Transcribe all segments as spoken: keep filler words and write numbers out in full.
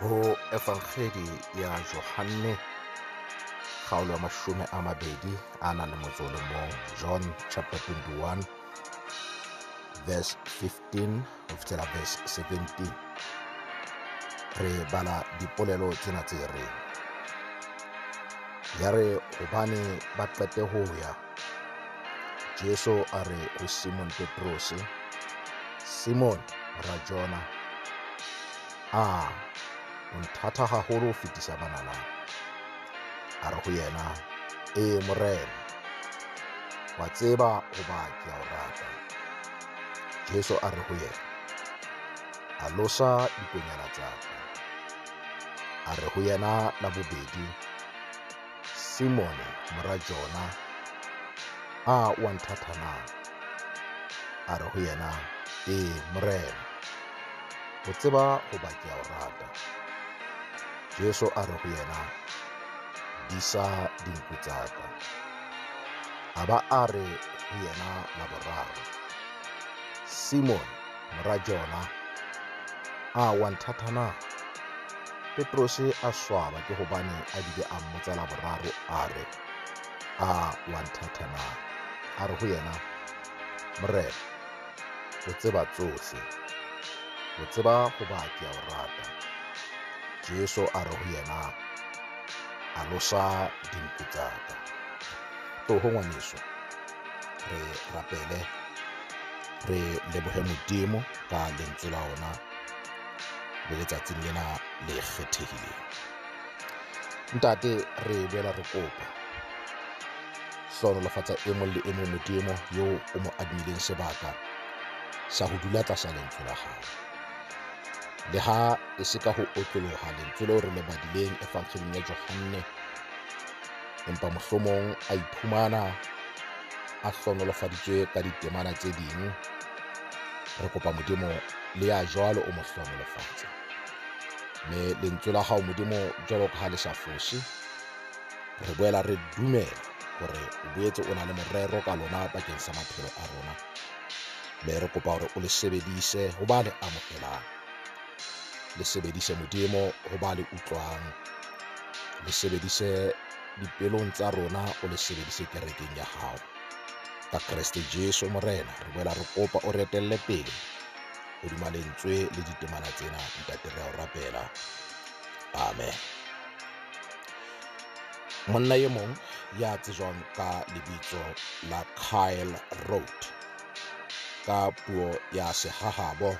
Ho Evangheli ya Johane Khaolo ya mashome a mabedi a nang le motso o le mong, John chapter twenty-one verse fifteen ho fihlela verse seventeen. Re bala dipolelo tsena tse reng. Ya re hobane ba qete ho ya Jesu a re ho Simon Petrose, Simon ra Jona, a nthata haholo ho fitisa banana. A re ho yena, e Morena, wa tseba ho ba ke a o rata. Jesu a re ho yena, a losa dikonyana tsa ka. A re ho yena la bobedi, Simon ra Jona, a wa nthata na. A re ho yena, e Morena, o tseba ho ba ke a o rata. Jesu a re ho yena, disa dinku tsa ka. Aba a re ho yena la boraro, Simon ra Jona, a wa nthata na. Petrose a swaba ke hobane a bile a mmotsa la boraro a re, a wa nthata na. A re ho yena, Morena, o tseba tsohle, o tseba ho ba ke a o rata. Jesu a re ho yena, a losa dinku tsa ka. To ho ngwaneso, re rapele, re lebohe Modimo ka lentswe la ona le letsatsing lena le kgethehileng. Ntate re boela re kopa hlohonolofatsa e mong le e mong Modimo yo o mo adimileng sebaka sa ho dula tlasa lentswe la hae. Le ha e se ka ho otloloha lentswe leo re le badileng Evangheleng ya Johane, empa mohlomong a iphumana a hlohonolofaditswe ka ditemana tse ding, re kopa Modimo le ya jwalo o mo hlohonolofatse. Mme lentswe la hao Modimo jwalo ka ha le sa fose, re boela re dumela hore o boetse o na le morero ka lona bakeng sa maphelo a rona. Mme re kopa hore o le sebedise ho ba le amohelang, le sebedise Modimo ho ba le utlwang, le sebedise dipelong tsa rona, o le sebedise kerekeng ya hao. Ka Kreste Jesu Morena re boela re kopa o retelle pele hodima lentswe le ditemana tsena, ntate re a o rapela. Amen. Monna e mong ya tsejwang ka lebitso la Kyle Road ka puo ya sehahabo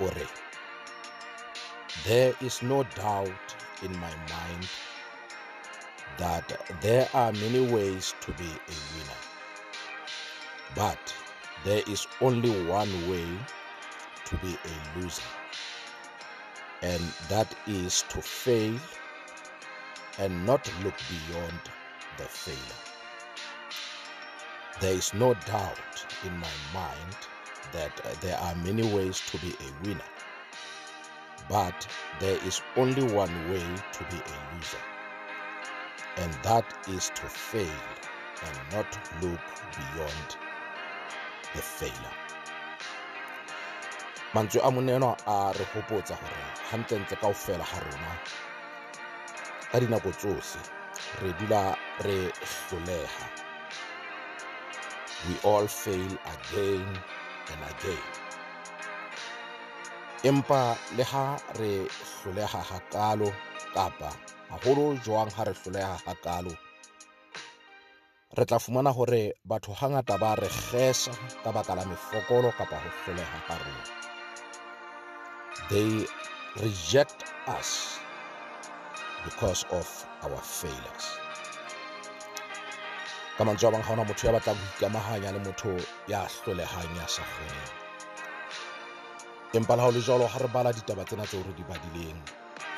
o re, there is no doubt in my mind that there are many ways to be a winner, but there is only one way to be a loser, and that is to fail and not look beyond the failure. There is no doubt in my mind that there are many ways to be a winner, but there is only one way to be a loser, and that is to fail and not look beyond the failure. Mantswe a monena a re hopotsa hore hantlentse kaofela ha rona ka dinako tsohle re dula re hloleha. We all fail again and again. Empa le ha re hloleha hakalo kapa haholo jwang ha re hloleha hakalo, re tla fumana hore batho hangata ba re kgesa ka baka la mefokolo kapa ho hloleha ha rona. They reject us because of our failures. Ka mantswe a mang, ha hona motho ya batlang ho ikamahanya le motho ya hlolehang ya sa kgoneng. Empa le ha o le jwalo, ha re bala ditaba tsena tseo re di badileng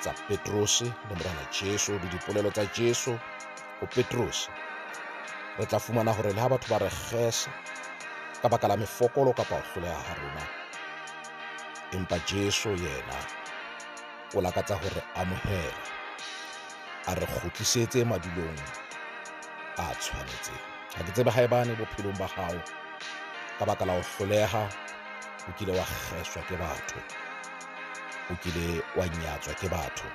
tsa Petrose le Morena Jesu le dipolelo tsa Jesu ho Petrose, re tla fumana hore le ha batho ba re kgesa ka baka la mefokolo kapa ho hloleha ha rona, empa Jesu yena o lakatsa hore amohela, a re kgutlisetse madulong a tshwanetseng. Ha ke tsebe haebane bophelong ba hao ka baka la ho hloleha o kile wa kgeswa ke batho, o kile wa nyatswa ke batho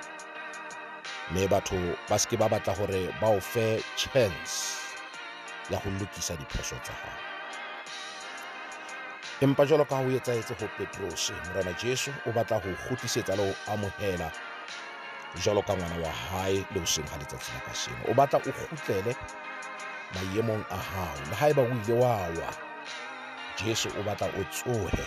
me batho ba se ke ba batla gore ba o fe chance ya go lokisa diphoso tsa gago. Empa jalo ka ho etsaetse ho Petrose, Morena Jesu o batla ho khutisetsa le ho amohela jalo ka ngwana wa hae le ho sengha letsatsi la kasheno. O batla o khutlele maemong a hao le haeba o ile wa wa Jesu o batla o tsohe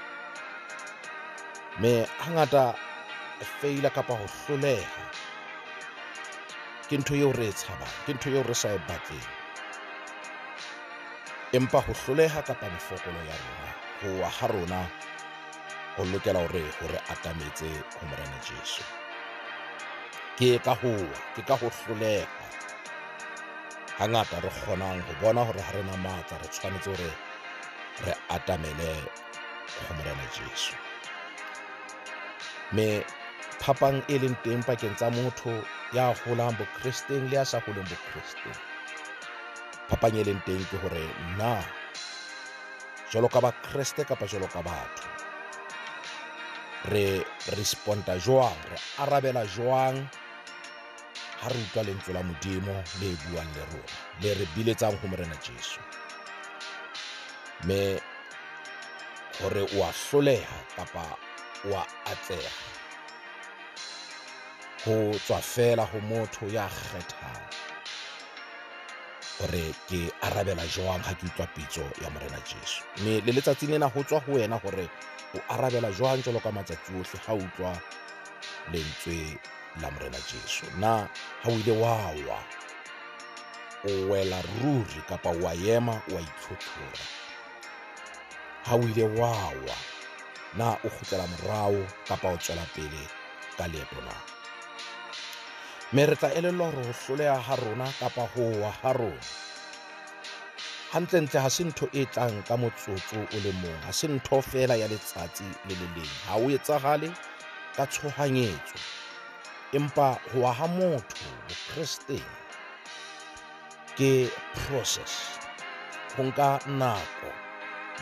Me hangata feila kapa ho hloleha ke ntho eo re tshabang, ke ntho eo re sa e batleng. Empa ho hloleha kapa mefokolo ya rona ho wa ha rona ho lokela hore ho re atametse ho Morena Jesu. Ke ka ho ke ka ho hloleha hangata re kgonang ho bona hore ha rena matla, re tshwanetse hore re atamele ho Morena Jesu. Me phapang e leng teng pakeng tsa motho ya holang bo Kristeng le ya sa holeng bo Kristeng, phapanyeleng teng ke hore na jalo ka ba Kriste kapa jalo ka batho re responda joang, re arabela joang ha re utlwa lentswe la Modimo le buang le rona le re biletsang ho Morena Jesu. Me hore wa hloleha kapa wa atleha ho tswa fela ho motho ya kgethang hore ke arabela joang ha ke utlwa pitso ya Morena Jesu. Me le letsatsi lena ho tswa ho wena hore o arabela joang jalo ka matsatsi ohle ha utlwa lentswe la Morena Jesu. Na ha o ile wa wa o wela ruri kapa wa yema wa itlhotlhora, ha o ile wa wa na o khutlela morao kapa o tswela pele ka leeto la. Me re tla elellwa hore ho hloleha ha rona kapa ho wa ha rona hantlentle ha se ntho e tlang ka motsotso o le mong, ha se ntho fela ya letsatsi le le leng, ha o etsagale ka tshohanyetso. Empa ho wa ha motho le Kriste ke process, ho nka nako,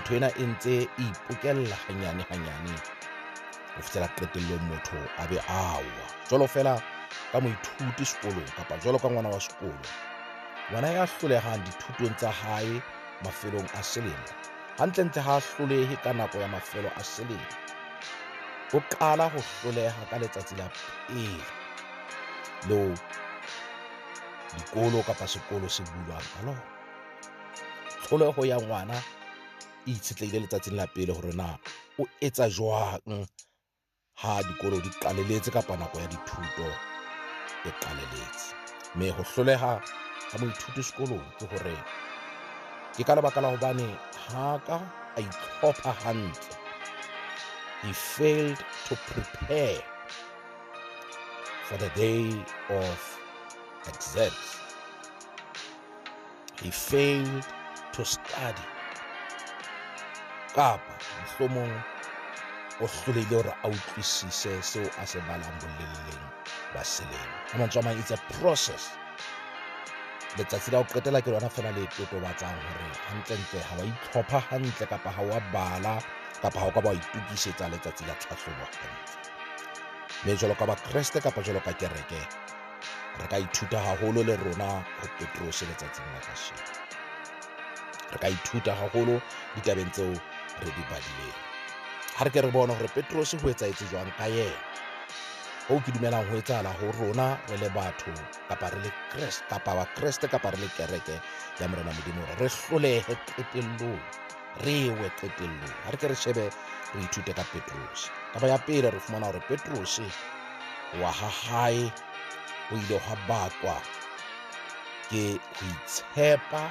ntho ena e ntse e ipokella hanyane hanyane ho fihlela qetellong motho a be a wa jwalo fela ka moithuti sekolong kapa jwalo ka ngwana wa sekolo, ngwana ya hlolehang dithutong tsa hae mafelong a selemo hantlentle ha hlolehe ka nako ya mafelo a selemo, o qala ho hloleha ka letsatsi la pele lo dikolo kapa sekolo se bulang ka lona. Hloleho ya ngwana itshetlehile letsatsing la pele hore na o etsa jwang ha dikolo di qaleletse kapa nako ya dithuto e qaleletse. Me ho hloleha ha moithuti sekolong ke hore ke ka lebaka la hobane ha ka a itlhopha hantle, he failed to prepare for the day of exams, he failed to study kapa mohlomong o hlolehile hore a utlwisise seo a se balang boleleleng ba selemo. Ka mantswe a mang, it's a process. Letsatsi la ho qetela ke lona fela le totobatsang hore hantlentle ha wa itlhopha hantle kapa ha wa bala kapa ha o ka ba itukisetsa letsatsi la tlhahlobo hantle. Mme jwalo ka ba Kreste kapa jwalo ka kereke re ka ithuta haholo le rona ho Petrose letsatsing la kasheno, re ka ithuta haholo ditabeng tseo re di badileng. Ha re ke re bona hore Petrose ho etsaetse jwang ka yena, ho ke dumelang ho etsahala ho rona re le batho kapa re le Kriste kapa ba Kriste kapa re le kereke ya Morena Modimo, re hlolehe qetellong, re we qetellong. Ha re ke re shebe re ithute ka Petrose. Taba ya pele re fumana hore Petrose wa ha hae ho ile ho bakwa ke ho itshepa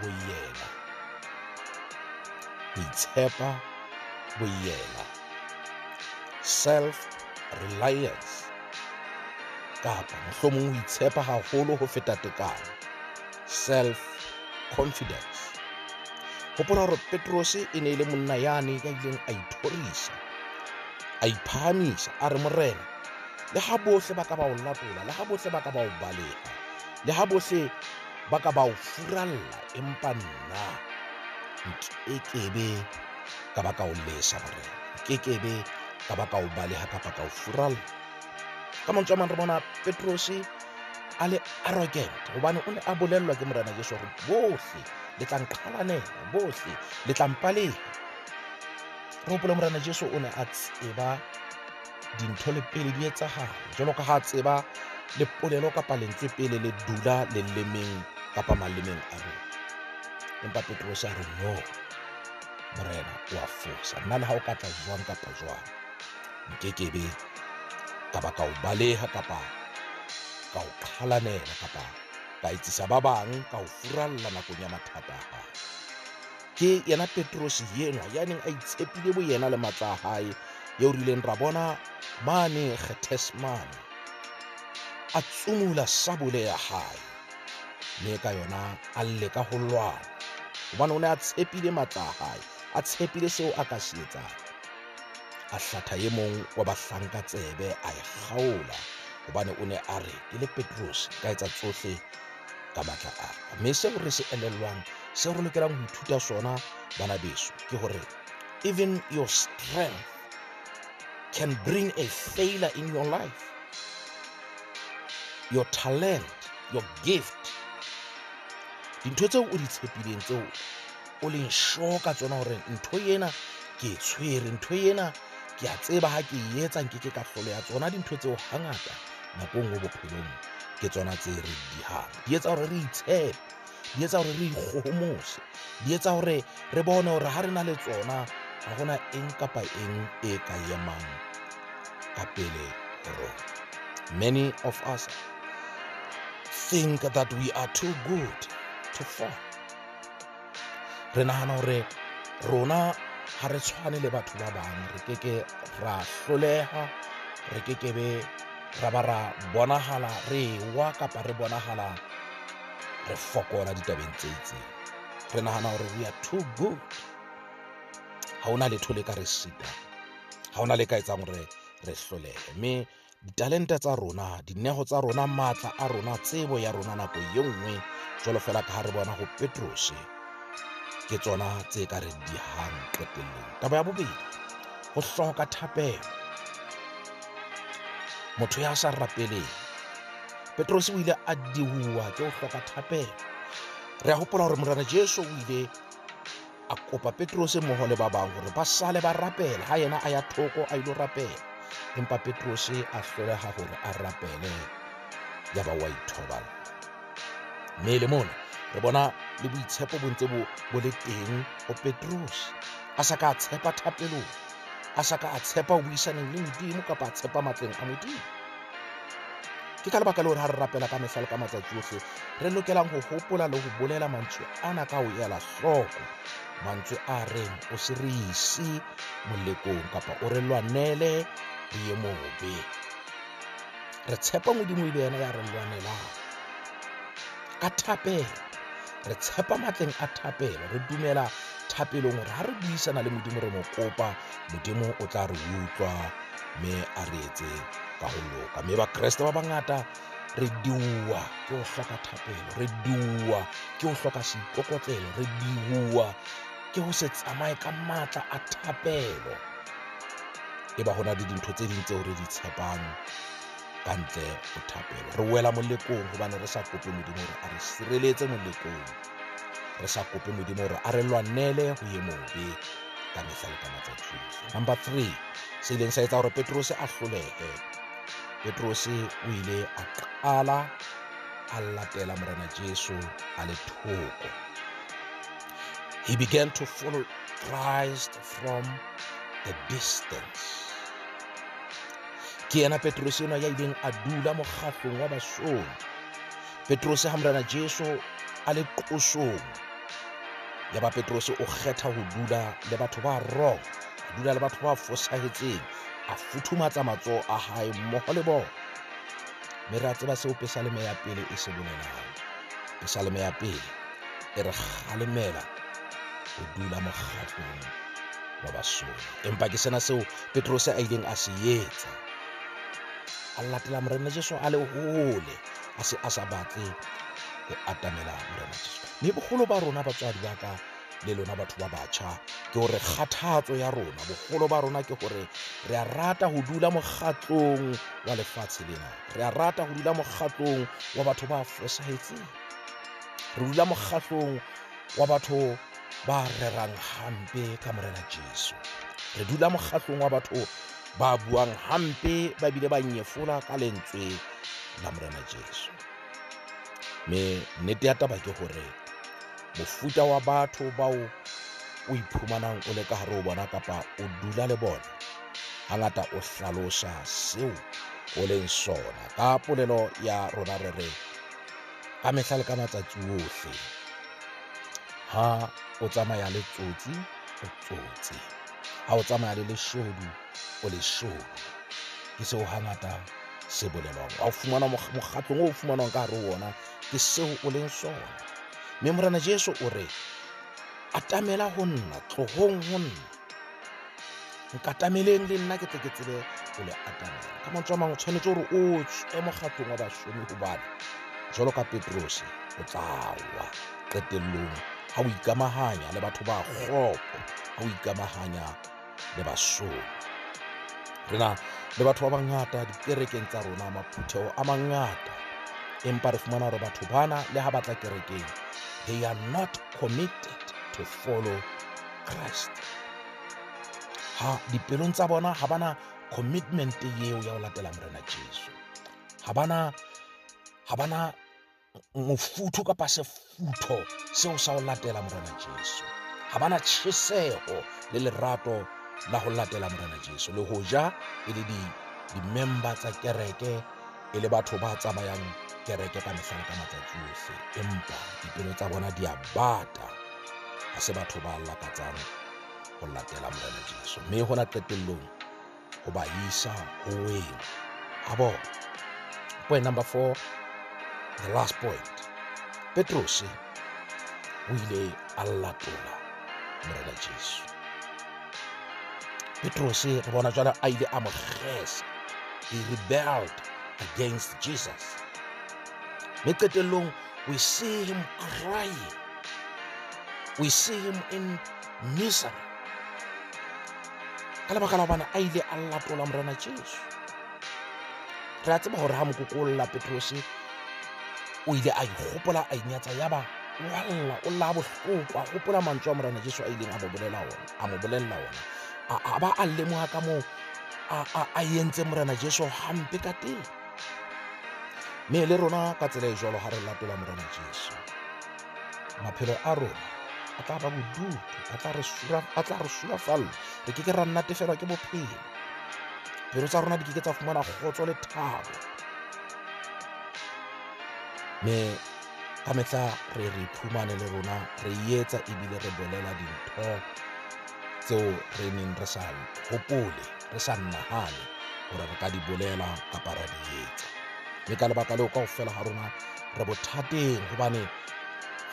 bo yena, ho itshepa bo yena, self reliance kapa mohlomong o itshepa haholo ho feta tekano, self confidence. Hopola hore Petrose e ne le monna yane ya ileng a ithorisa, a iphahamisa a re morena, le ha bohle ba ka ba o latola, le ha bohle ba ka ba o baleha, le ha bohle ba ka ba o furalla, empa nna nkekebe ka ba ka o lesa morena, nkekebe ka ba ka o baleha kapa ka o furalla. Ka mantswe a mang re bona Petrose a le arrogant hobane o ne a bolellwa ke Morena Jesu hore bohle le tla nqalanela, bohle le tla mpaleha. Re hopole Morena Jesu o ne a tseba dintho le pele di etsahala, jwalo ka ha a tseba le polelo kapa lentswe pele le dula le lemeng kapa malemeng a rona. Empa Petrose a re no, morena o a fosa, nna le ha o ka tla jwang kapa jwang nkekebe kapa ka o baleha kapa ka o qhalanela kapa ka itsisa ba bang ka o furalla nakong ya mathata a hae. Ke yena Petrosi yenwa ya neng a itshepile bo yena le matla a hae eo rileng ra bona mane Gethsemane a tsumula sabole ya hae, mme ka yona a leka ho lwana hobane o ne a tshepile matla a hae, a tshepile seo a ka se etsang. A hlatha ye mong wa bahlanka tsebe a e kgaola hobane o ne a re ke le Petrose ka etsa tsohle ka matla a ka. Mme seo re se elellwang, seo re lokelang ho ithuta sona bana beso, ke hore even your strength can bring a failure in your life. Your talent, your gift, dintho tseo o di tshepileng, tseo o leng sure ka tsona hore ntho ena ke tshwere, ntho ena ke a tseba ha ke e etsang ke ke ka hlolo ya tsona. Dintho tseo hangata nakong o bophelong ke tsona tse re di hang, di etsa hore re itshepe, di etsa hore re ikgohomose, di etsa hore re bone hore ha re na le tsona ha hona eng kapa eng e ka emang ka pele ho rona. Many of us think that we are too good to fall. Re nahana hore rona ha re tshwane le batho ba bang, re keke ra hloleha, re kekebe ra ba ra bonahala re wa kapa re bonahala re fokola ditabeng tse itseng. Re nahana hore we are too good. Ha hona letho le ka re sita, ha hona le ka etsang hore re hlolehe. Mme ditalente tsa rona, dineho tsa rona, matla a rona, tsebo ya rona nako e nngwe jwalo fela ka ha re bona ho Petrose, ke tsona tse ka re di hang qetellong. Taba ya bobedi, ho hloka thapelo, motho ya sa rapeleng. Petrose o ile a dihuwa ke ho hloka thapelo. Re a hopola hore Morena Jesu o ile a kopa Petrose mmoho le ba bang hore ba sale ba rapela ha yena a ya thoko a ilo rapela, empa Petrose a hloleha hore a rapele, ya ba wa ithobala. Mme le mona re bona le boitshepo bo ntse bo le teng ho Petrose, a sa ka a tshepa thapelong, a sa ka a tshepa ho buisaneng le Modimo kapa a tshepa matleng a Modimo. Ke ka lebaka le hore ha re rapela ka mehla le ka matsatsi ohle, re lokelang ho hopola le ho bolela mantswe ana ka ho ela hloko, mantswe a reng o se re ise molekong kapa o re lwanele le ye mobe. Re tshepa Modimo ile yena ya re lwanelang ka thapelo, re tshepa matleng a thapelo, re dumela thapelong hore ha re buisana le Modimo re mo kopa, Modimo o tla re utlwa mme a re etse ka ho loka. Mme ba Kreste ba bangata re diuwa ke ho hloka thapelo, re diuwa ke ho hloka seikokotlelo, re diuwa ke ho se tsamaye ka matla a thapelo. E ba hona le dintho tse ding tseo re di tshepang kantle ho thapelo. Re wela molekong hobane re sa kope Modimo hore a re sireletse molekong, re sa kope Modimo hore a re lwanele ho ye mobe ka mehla le ka matsatsi. Number three, se ileng sa etsa hore Petrose a hlolehe, Petrose o ile a qala a latela Morena Jesu a le thoko. He began to follow Christ from the distance. Ke yena Petrose ona ya ileng a dula mokgahlong wa basong. Petrose ha Morena Jesu a le qosong, ya ba Petrose o kgetha ho dula le batho ba wrong, ho dula le batho ba fosahetseng, a futhumatsa matsoho a hae mmoho le bona. Me ratse ba se opesaleme ya pele e se bolelang. Pesaleme ya pele e re galemela go dula mo kgatlong wa basolo. Empa ke sena seo Petrose a ileng a se etsa. A latela Morena Jesu a le hole a se a sa batle go atamela Morena Jesu. Mme bogolo ba rona batswadi ba ka le lona batho ba batjha ke gore kgathatso ya rona bogolo ba rona ke gore re a rata ho dula mo kgatlong wa lefatshe lena, re a rata ho dula mo kgatlong wa batho ba fosahetseng, re dula mo kgatlong wa batho ba rerang hampe ka Morena Jesu, re dula mo kgatlong wa batho ba buang hampe ba bile ba nyefola ka lentswe la Morena Jesu. Me nete ya taba ke gore mofuta wa batho bao o iphumanang o le ka hare ho bona kapa o dula le bona hangata o hlalosa seo o leng sona ka polelo ya rona re re ka mehla le ka matsatsi ohle. Ha o tsamaya le tsotsi o tsotsi, ha o tsamaya le leshodu o leshodu, ke seo hangata se bolelwang ha o fumana mokgatlong o o fumanang ka hare ho ona ke seo o leng sona. Mme Morena Jesu o re atamela ho nna, tlohong ho nna, nkatameleng le nna ke tle ke tsebe ho le atamela. Ka mantswe a mang o tshwanetse hore o tswe mokgatlong wa bashome hobane jwalo ka Petrose o tla wa qetellong ha o ikamahanya le batho ba kgopo, ha o ikamahanya le basolo. Rena le batho ba bangata dikerekeng tsa rona maphutheo a mangata, empa re fumana hore batho bana le ha ba tla kerekeng they are not committed to follow Christ. Ha dipelong tsa bona ha bana commitment yeo ya ho latela Morena Jesu. Ha bana ha bana mofutho ka pa sefutho seo sa ho latela Morena Jesu. Ha bana tsheseho le lerato la ho latela Morena Jesu. Le hoja e le di di member tsa kereke e le batho ba tsamayang kereke ka mehla ka matsatsi ohle, empa dipelo tsa bona di a bata ha se batho ba lakatsang ho latela Morena Jesu. Mme hona qetellong ho ba isa ho wena a bona. Point number four, the last point, Petrose o ile a latela Morena Jesu. Petrose re bona jwale a ile a mo kgesa, he rebelled against Jesus. Meketelong, we see him crying. We see him in misery. Kalaba kalabana aile Allah to la Morena Jesu. Ratse ba hore ha mokokolla Petrose o ile a ihopola a inyatsa yaba walla o la bohloko a hopola mantswe a Morena Jesu a ileng a bo bolela ona, a mo bolella ona. A ba a lemoha ka mo a a a yentse Morena Jesu hampe ka teng. Me le rona ka tsela e jwalo ha re latela Morena Jesu, maphelo a rona a tla ba bodutu, a tla re sura, a tla re sura falla, re ke ke ra nna tefelwa ke bophelo. Pero tsa rona di ke tsa fumana kgotso le thabo. Me ka metla re re iphumane le rona re yetsa ebile re bolela dintho tseo re neng re sa hopole, re sa nahane hore re ka di bolela kapa ra di yetsa. Le ka lebaka leo ka ofela ha rona re bothateng hobane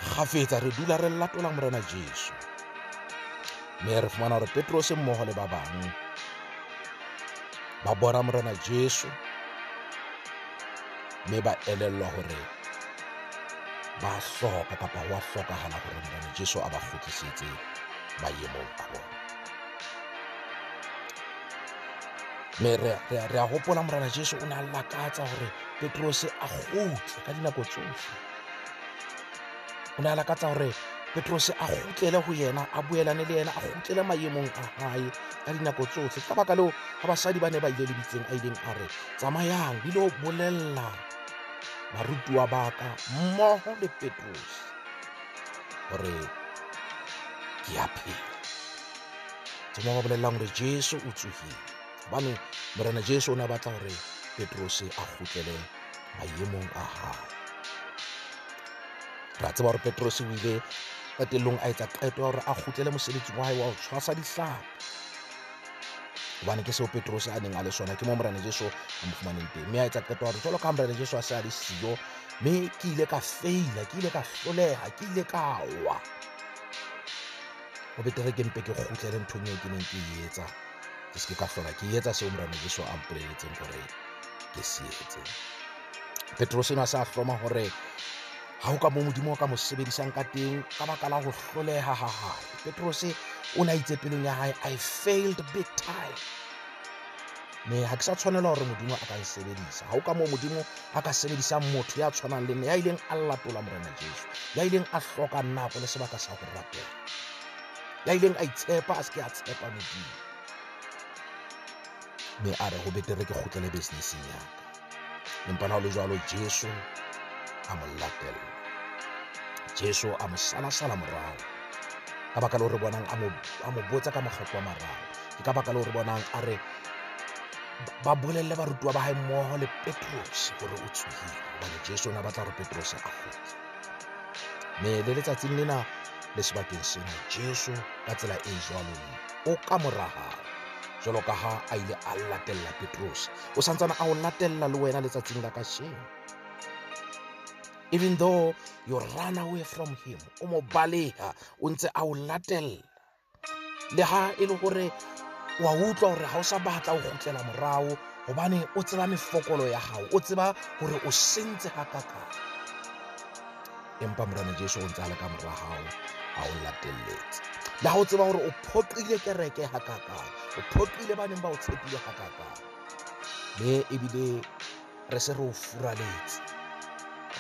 gafetsa re dula re latola Morena Jesu. Mme re fumana hore Petrose mmoho le ba bang ba bona Morena Jesu mme ba elellwa hore ba hloka kapa ho hlokahala hore Morena Jesu a ba kgutlisetse maemong a bona. Me re re re a hopola Morena Jesu o ne a lakatsa hore Petrose a kgutle ka dinako tsohle. O ne a lakatsa hore Petrose a kgutlele ho yena, a buelane le yena, a kgutlele maemong a hae ka dinako tsohle. Ka baka leo ha basadi ba ne ba ile le bitseng a ileng a re tsamayang di lo bolella barutuwa ba ka mmoho le Petrose hore ke a phela. Tsoma ba bolellang hore Jesu o tsohile. Bane Morena Jesu o ne a batla hore Petrose a kgutlele maemong a hae. Re a tseba hore Petrose o ile qetellong a etsa qeto ya hore a kgutlele mosebetsing wa hae wa ho tshwasa dihlapi. Bani ke so Petrose a neng a le sona ke mo Morena Jesu a mo fumaneng teng. Me a etsa qeto hore jwalo ka Morena Jesu a se a le siyo, me ke ile ka feila, ke ile ka hloleha, ke ile ka wa. Ho betere ke mpe ke kgutlele nthong eo ke neng ke e etsa. Ke se ke ka hlola ke etsa seo Morena Jesu a mpolelletseng hore ke se etse. Petrose na sa hloma hore ha o ka mo modimo ka mo sebedisang ka teng ka baka la ho hloleha ha ha. Petrose o na itse pelong ya hae, I failed big time. Me ha ke sa tshwanela hore modimo a ka nsebedisa. Ha o ka mo modimo a ka sebedisang motho ya tshwanang le nna, ya ileng a latola Morena Jesu, ya ileng a hloka nako le sebaka sa ho rapela, ya ileng a itshepa a se ke a tshepa modimo. Me a re ho betere ke kgutlele business-eng ya ka. Empa na ho le jwalo Jesu a mo latella, Jesu a mo sala-sala morao. Ka baka le hore bonang a mo botsa ka makgetlo a mararo. Ke ka baka le hore bonang a re ba bolelle barutuwa ba hae mmoho le Petrose hore o tshohile, hobane Jesu o ne a batla hore Petrose a kgutse. Mme le letsatsing lena le sebakeng sena, Jesu ka tsela e jwalo o ka morahao, jwalo ka ha a ile a latella Petrose. O santsana a o latella le wena letsatsing la kasheno. Even though you run away from him, o mo baleha, o ntse a o latella. Le ha e le hore wa utlwa hore ha o sa batla ho kgutlela morao, hobane o tseba mefokolo ya hao, o tseba hore o sentse hakakang. Empa Morena Jesu o ntse a le ka mora hao, a o latelletse. Le ha o tseba hore o phoqile kereke hakakang, o phoqile baneng ba o tshepile hakakang, le ebile re se re o furaletse,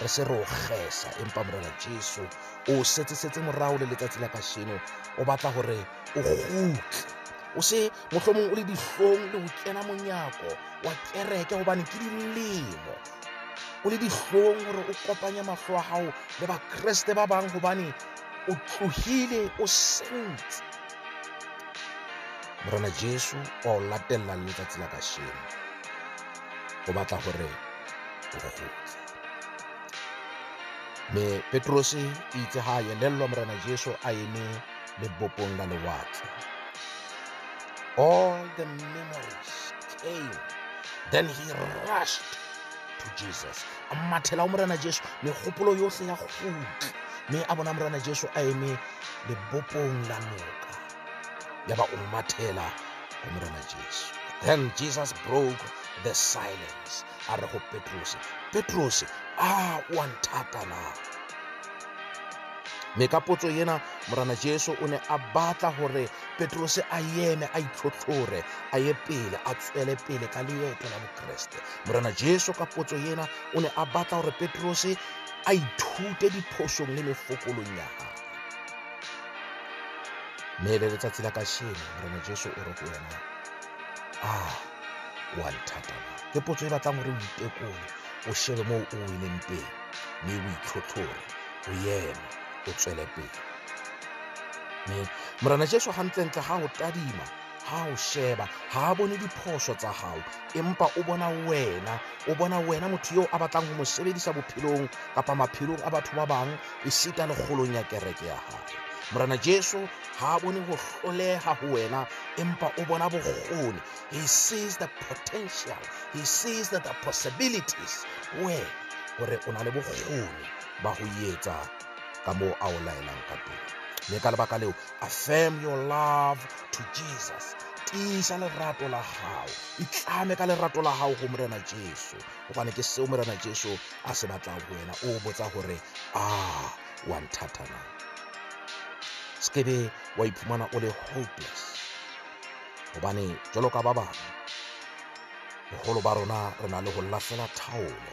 re se re o kgesa. Empa Morena Jesu o setse setse morao le letsatsi la kasheno, o batla hore o kgutle, o se mohlomong o le dihlong le ho kena monyako wa kereke hobane ke dilemo, o le dihlong hore o kopanya mahlo a hao le bakreste ba bang hobane o tlohile o sentse. Morena Jesu o latella le letsatsi la kasheno, o batla hore o kgutle. Me Petrosi itse ha ya lello Morena Jesu a eme le bopong la lewatle. All the memories came. Then he rushed to Jesus. A mathela Morena Jesu le gopolo yohle ya kgutla. Me a bona Morena Jesu a eme le bopong la noka. Ya ba o mathela Morena Jesu. Then Jesus broke the silence. A re ho Petrose, Petrose, ah, o nthata na? Me ka potso yena Morena Jesu o ne a batla hore Petrose a yeme, a itlhotlhore, a ye pele, a tswele pele ka leeto la Bokreste. Morena Jesu ka potso yena o ne a batla hore Petrose a ithute diphosong le mefokolong ya hae. Me le letsatsi la kasheno Morena Jesu o re ho wena, ah, o nthata na? Ke potso e batlang hore o itekole, o shebe moo o ileng teng, mme o itlhotlhore, o yeme, o tswele pele. Mme Morena Jesu hantlentle ha o tadima, ha o sheba, ha a bone diphoso tsa hao, empa o bona wena, o bona wena motho eo a batlang ho mo sebedisa bophelong kapa maphelong a batho ba bang e sita le kgolong ya kereke ya hae. Morena Jesu ha a bone ho hloleha ho wena, empa o bona bokgoni. He sees the potential, he sees the, the possibilities. We hore o na le bokgoni ba ho etsa ka moo a o laelang ka teng. Le ka lebaka leo, affirm your love to Jesus. Tiisa lerato la hao, itlame ka lerato la hao ho Morena Jesu, hobane ke seo Morena Jesu a se batlang ho wena. O botsa hore ah, wa nthata na? Skebe wa iphumana o le hopeless, hobane jwalo ka ba bang, boholo ba rona re na le ho lahlela thaolo,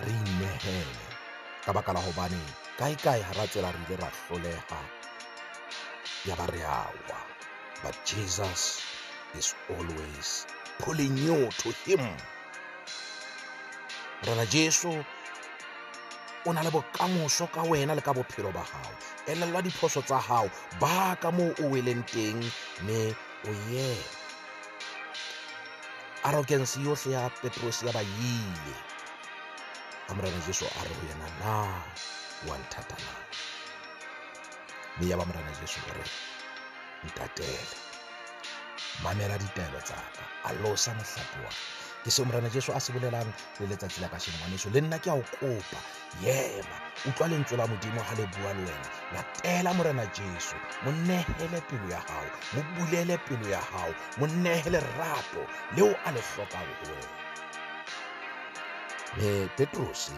re inehele ka baka la hobane kae kae ha ra tsela re ile ra hloleha, ya ba re awa. But Jesus is always pulling you to him. Morena Jesu o na le bokamoso ka wena le ka bophelo ba hao. Elellwa diphoso tsa hao, ba ka moo o weleng teng, mme o ye. Arrogance yohle ya Petrose ya ba yile. Morena Jesu a re ho yena, na wa nthata na? Mme ya ba Morena Jesu o re, ntatele, mamela ditaelo tsaka a losa mohlapuwa ke se Morena Jesu a se bolelang le letsatsi la ka sengwaneso le nna ke a o kopa yema utlwa lentswe la modimo ha le bua le wena latela Morena Jesu mo nehele pelo ya hao mo bulele pelo ya hao mo nehele rapo le o a le hlokang ho wena. Petrose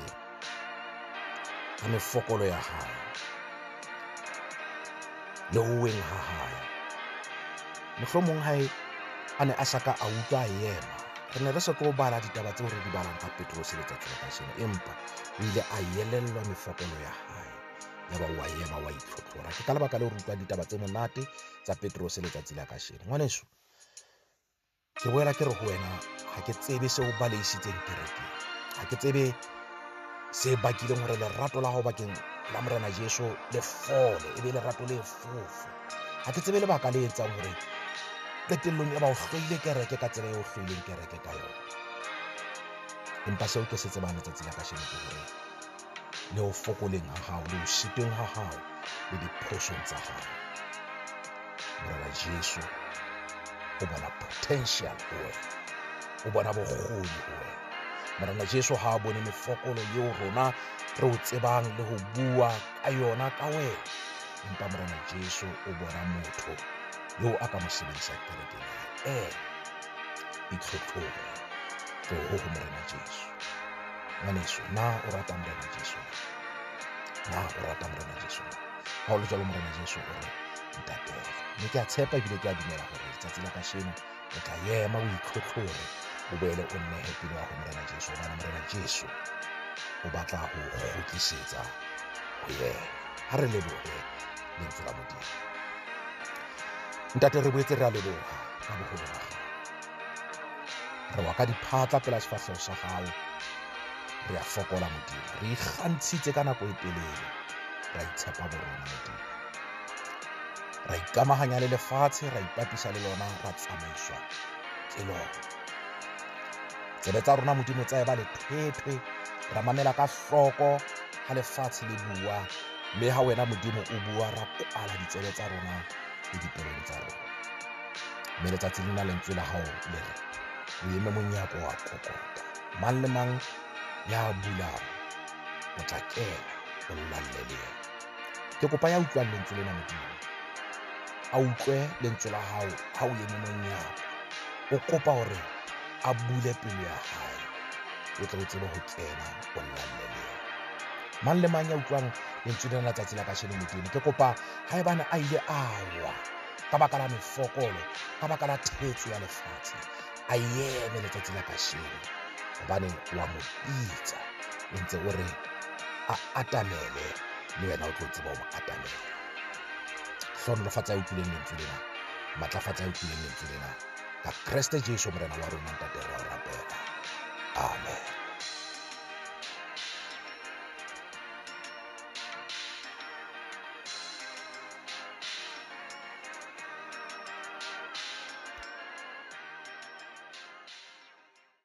a mefokolo ya hao le o weng ha hao mohlomong hae a ne a saka a utlwa yena re ne re se tlo bala ditaba tse hore di balang ka Petrose le tsatsi ka seno empa o ile a yelellwa mefokolo ya hae ya ba wa yema wa itlhotlhora ke ka lebaka le hore utlwa ditaba tse monate tsa Petrose le tsatsi la ka seno ngwaneso ke boela ke re ho wena ha ke tsebe se o baleisitseng kerekeng ha ke tsebe se bakileng hore lerato la hao bakeng la Morena Jesu le fole e be lerato le fofu ha ke tsebe lebaka le etsang hore qetellong e ba o hloile kereke ka tsela eo hloileng kereke ka yona empa seo ke se tsebang letsatsi la kasheno ke hore le o fokoleng ha hao le o siteng ha hao le diphosong tsa hao Morena Jesu o bona potential ho wena o bona bokgoni ho wena Morena Jesu ha a bone mefokolo eo rona re o tsebang le ho bua ka yona ka wena empa Morena Jesu o bona motho yo a ka mo sebedisa kerekeng ee itlhotlhore go ho ho Morena Jesu ngwaneso na o rata Morena Jesu na o rata Morena Jesu ha o le jalo Morena Jesu o re ntatela mme ke a tshepa ebile ke a dumela gore letsatsi la kasheno o tla ema o itlhotlhore o boele o nne pelo ya go Morena Jesu bana Morena Jesu o batla go gotlisetsa go yena ha re leboge lentswe la modimo ntate re boetse re a leboga ka bogolo ba gago re wa ka diphatla pela sefatlhego sa gago re a fokola modimo re ikgantshitse ka nako e telele ra itshepa borona modimo ra ikamaganya le lefatshe ra ipapisa le lona ra tsamaiswa ke lona tsebe tsa rona modimo tsa e ba lephephe ra mamela ka tlhoko ga lefatshe le bua mme ga wena modimo o bua ra koala ditsebe tsa rona e dipelong tsa rona mme letsatsi le na lentswe la gago le re o eme monyako wa kokota mang le mang ya bulang o tla kena o llalle le ena ke kopa ya utlwang lentswe lena modimo a utlwe lentswe la gago ga o eme monyako o kopa gore a bule pelo ya gae o tle o tsebe go kena o llalle le ena mang le mang ya utlwang lentswe lena letsatsi la kasheno modimo ke kopa ga e bane a ile a wa ka baka la mefokolo ka baka la thetso ya lefatshe a eme letsatsi la kasheno gobane wa mo pitsa o ntse o re a atamele le wena o tlo tseba o mo atamele hlonolofatsa ya utlwileng lentswe lena matlafatsa ya utlwileng lentswe lena ka Kreste Jesu morena wa rona ntate re a rapela amen.